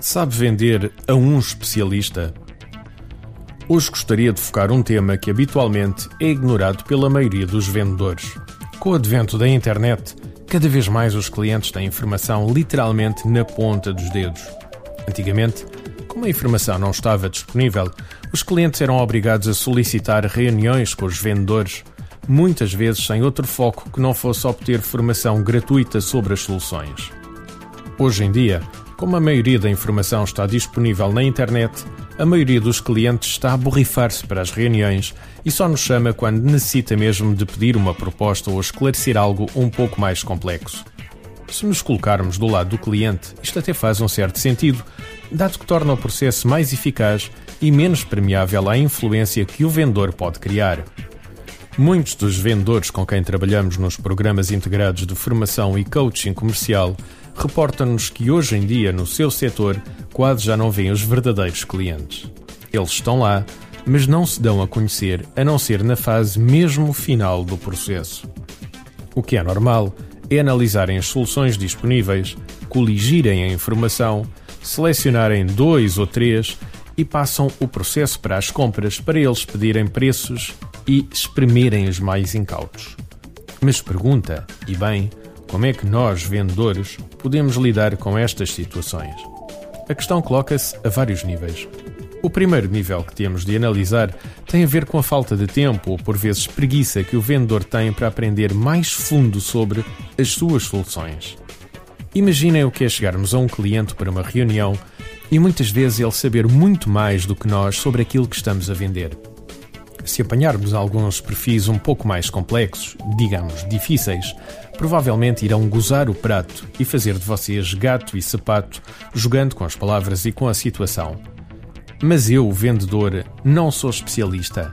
Sabe vender a um especialista? Hoje gostaria de focar um tema que habitualmente é ignorado pela maioria dos vendedores. Com o advento da internet, cada vez mais os clientes têm informação literalmente na ponta dos dedos. Antigamente, como a informação não estava disponível, os clientes eram obrigados a solicitar reuniões com os vendedores, muitas vezes sem outro foco que não fosse obter formação gratuita sobre as soluções. Hoje em dia, como a maioria da informação está disponível na internet, a maioria dos clientes está a borrifar-se para as reuniões e só nos chama quando necessita mesmo de pedir uma proposta ou esclarecer algo um pouco mais complexo. Se nos colocarmos do lado do cliente, isto até faz um certo sentido, dado que torna o processo mais eficaz e menos permeável à influência que o vendedor pode criar. Muitos dos vendedores com quem trabalhamos nos programas integrados de formação e coaching comercial reportam-nos que hoje em dia, no seu setor, quase já não veem os verdadeiros clientes. Eles estão lá, mas não se dão a conhecer, a não ser na fase mesmo final do processo. O que é normal é analisarem as soluções disponíveis, coligirem a informação, selecionarem 2 ou 3 e passam o processo para as compras para eles pedirem preços e espremerem os mais incautos. Mas pergunta, e bem, como é que nós, vendedores, podemos lidar com estas situações? A questão coloca-se a vários níveis. O primeiro nível que temos de analisar tem a ver com a falta de tempo ou, por vezes, preguiça que o vendedor tem para aprender mais fundo sobre as suas soluções. Imaginem o que é chegarmos a um cliente para uma reunião e muitas vezes ele saber muito mais do que nós sobre aquilo que estamos a vender. Se apanharmos alguns perfis um pouco mais complexos, digamos difíceis, provavelmente irão gozar o prato e fazer de vocês gato e sapato, jogando com as palavras e com a situação. Mas eu, vendedor, não sou especialista.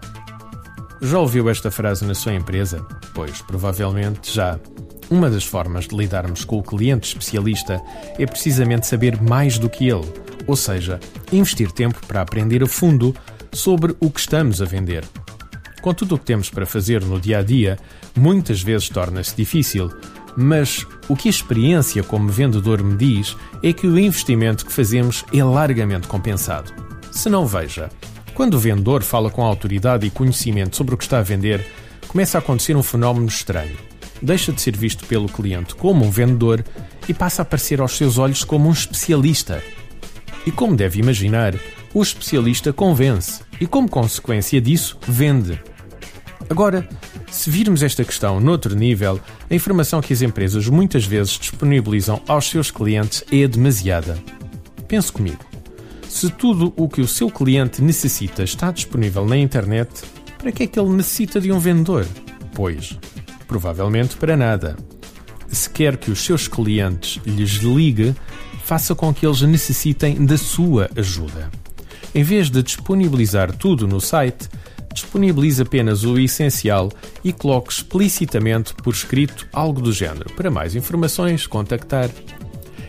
Já ouviu esta frase na sua empresa? Pois, provavelmente já. Uma das formas de lidarmos com o cliente especialista é precisamente saber mais do que ele, ou seja, investir tempo para aprender a fundo sobre o que estamos a vender. Com tudo o que temos para fazer no dia-a-dia, muitas vezes torna-se difícil, mas o que a experiência como vendedor me diz é que o investimento que fazemos é largamente compensado. Se não, veja, quando o vendedor fala com autoridade e conhecimento sobre o que está a vender, começa a acontecer um fenómeno estranho. Deixa de ser visto pelo cliente como um vendedor e passa a aparecer aos seus olhos como um especialista. E como deve imaginar, o especialista convence e, como consequência disso, vende. Agora, se virmos esta questão noutro nível, a informação que as empresas muitas vezes disponibilizam aos seus clientes é demasiada. Pense comigo. Se tudo o que o seu cliente necessita está disponível na internet, para que é que ele necessita de um vendedor? Pois, provavelmente para nada. Se quer que os seus clientes lhes ligue, faça com que eles necessitem da sua ajuda. Em vez de disponibilizar tudo no site, disponibilize apenas o essencial e coloque explicitamente por escrito algo do género. Para mais informações, contactar.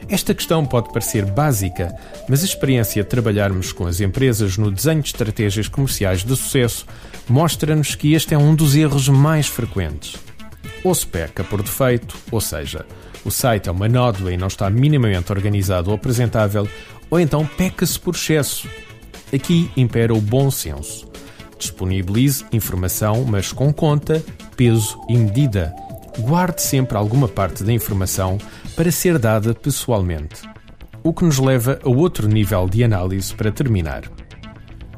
Esta questão pode parecer básica, mas a experiência de trabalharmos com as empresas no desenho de estratégias comerciais de sucesso mostra-nos que este é um dos erros mais frequentes. Ou se peca por defeito, ou seja, o site é uma nódoa e não está minimamente organizado ou apresentável, ou então peca-se por excesso. Aqui impera o bom senso. Disponibilize informação, mas com conta, peso e medida. Guarde sempre alguma parte da informação para ser dada pessoalmente. O que nos leva a outro nível de análise para terminar.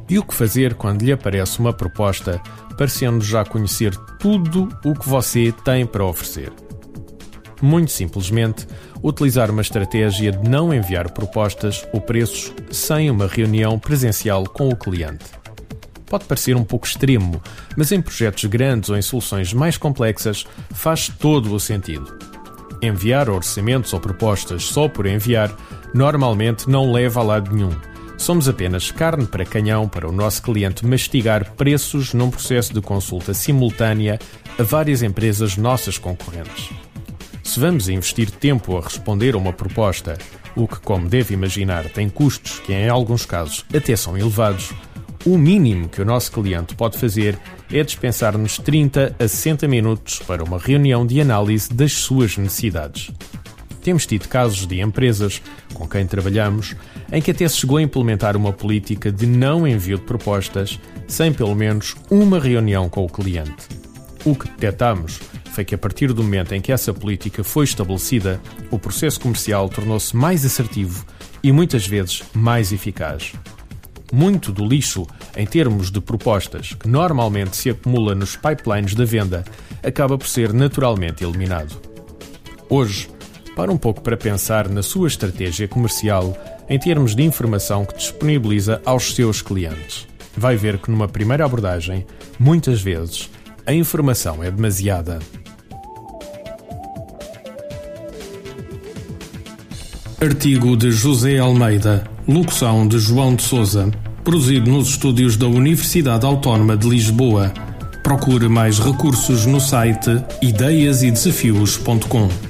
E o que fazer quando lhe aparece uma proposta, parecendo já conhecer tudo o que você tem para oferecer? Muito simplesmente, utilizar uma estratégia de não enviar propostas ou preços sem uma reunião presencial com o cliente. Pode parecer um pouco extremo, mas em projetos grandes ou em soluções mais complexas faz todo o sentido. Enviar orçamentos ou propostas só por enviar normalmente não leva a lado nenhum. Somos apenas carne para canhão para o nosso cliente mastigar preços num processo de consulta simultânea a várias empresas nossas concorrentes. Se vamos investir tempo a responder a uma proposta, o que, como deve imaginar, tem custos que, em alguns casos, até são elevados, o mínimo que o nosso cliente pode fazer é dispensar-nos 30 a 60 minutos para uma reunião de análise das suas necessidades. temos tido casos de empresas com quem trabalhamos em que até se chegou a implementar uma política de não envio de propostas sem pelo menos uma reunião com o cliente. O que detectamos foi que, a partir do momento em que essa política foi estabelecida, o processo comercial tornou-se mais assertivo e muitas vezes mais eficaz. Muito do lixo, em termos de propostas, que normalmente se acumula nos pipelines da venda, acaba por ser naturalmente eliminado. Hoje, para um pouco para pensar na sua estratégia comercial em termos de informação que disponibiliza aos seus clientes. Vai ver que numa primeira abordagem, muitas vezes, a informação é demasiada. Artigo de José Almeida, locução de João de Souza, produzido nos estúdios da Universidade Autónoma de Lisboa. Procure mais recursos no site ideiasedesafios.com.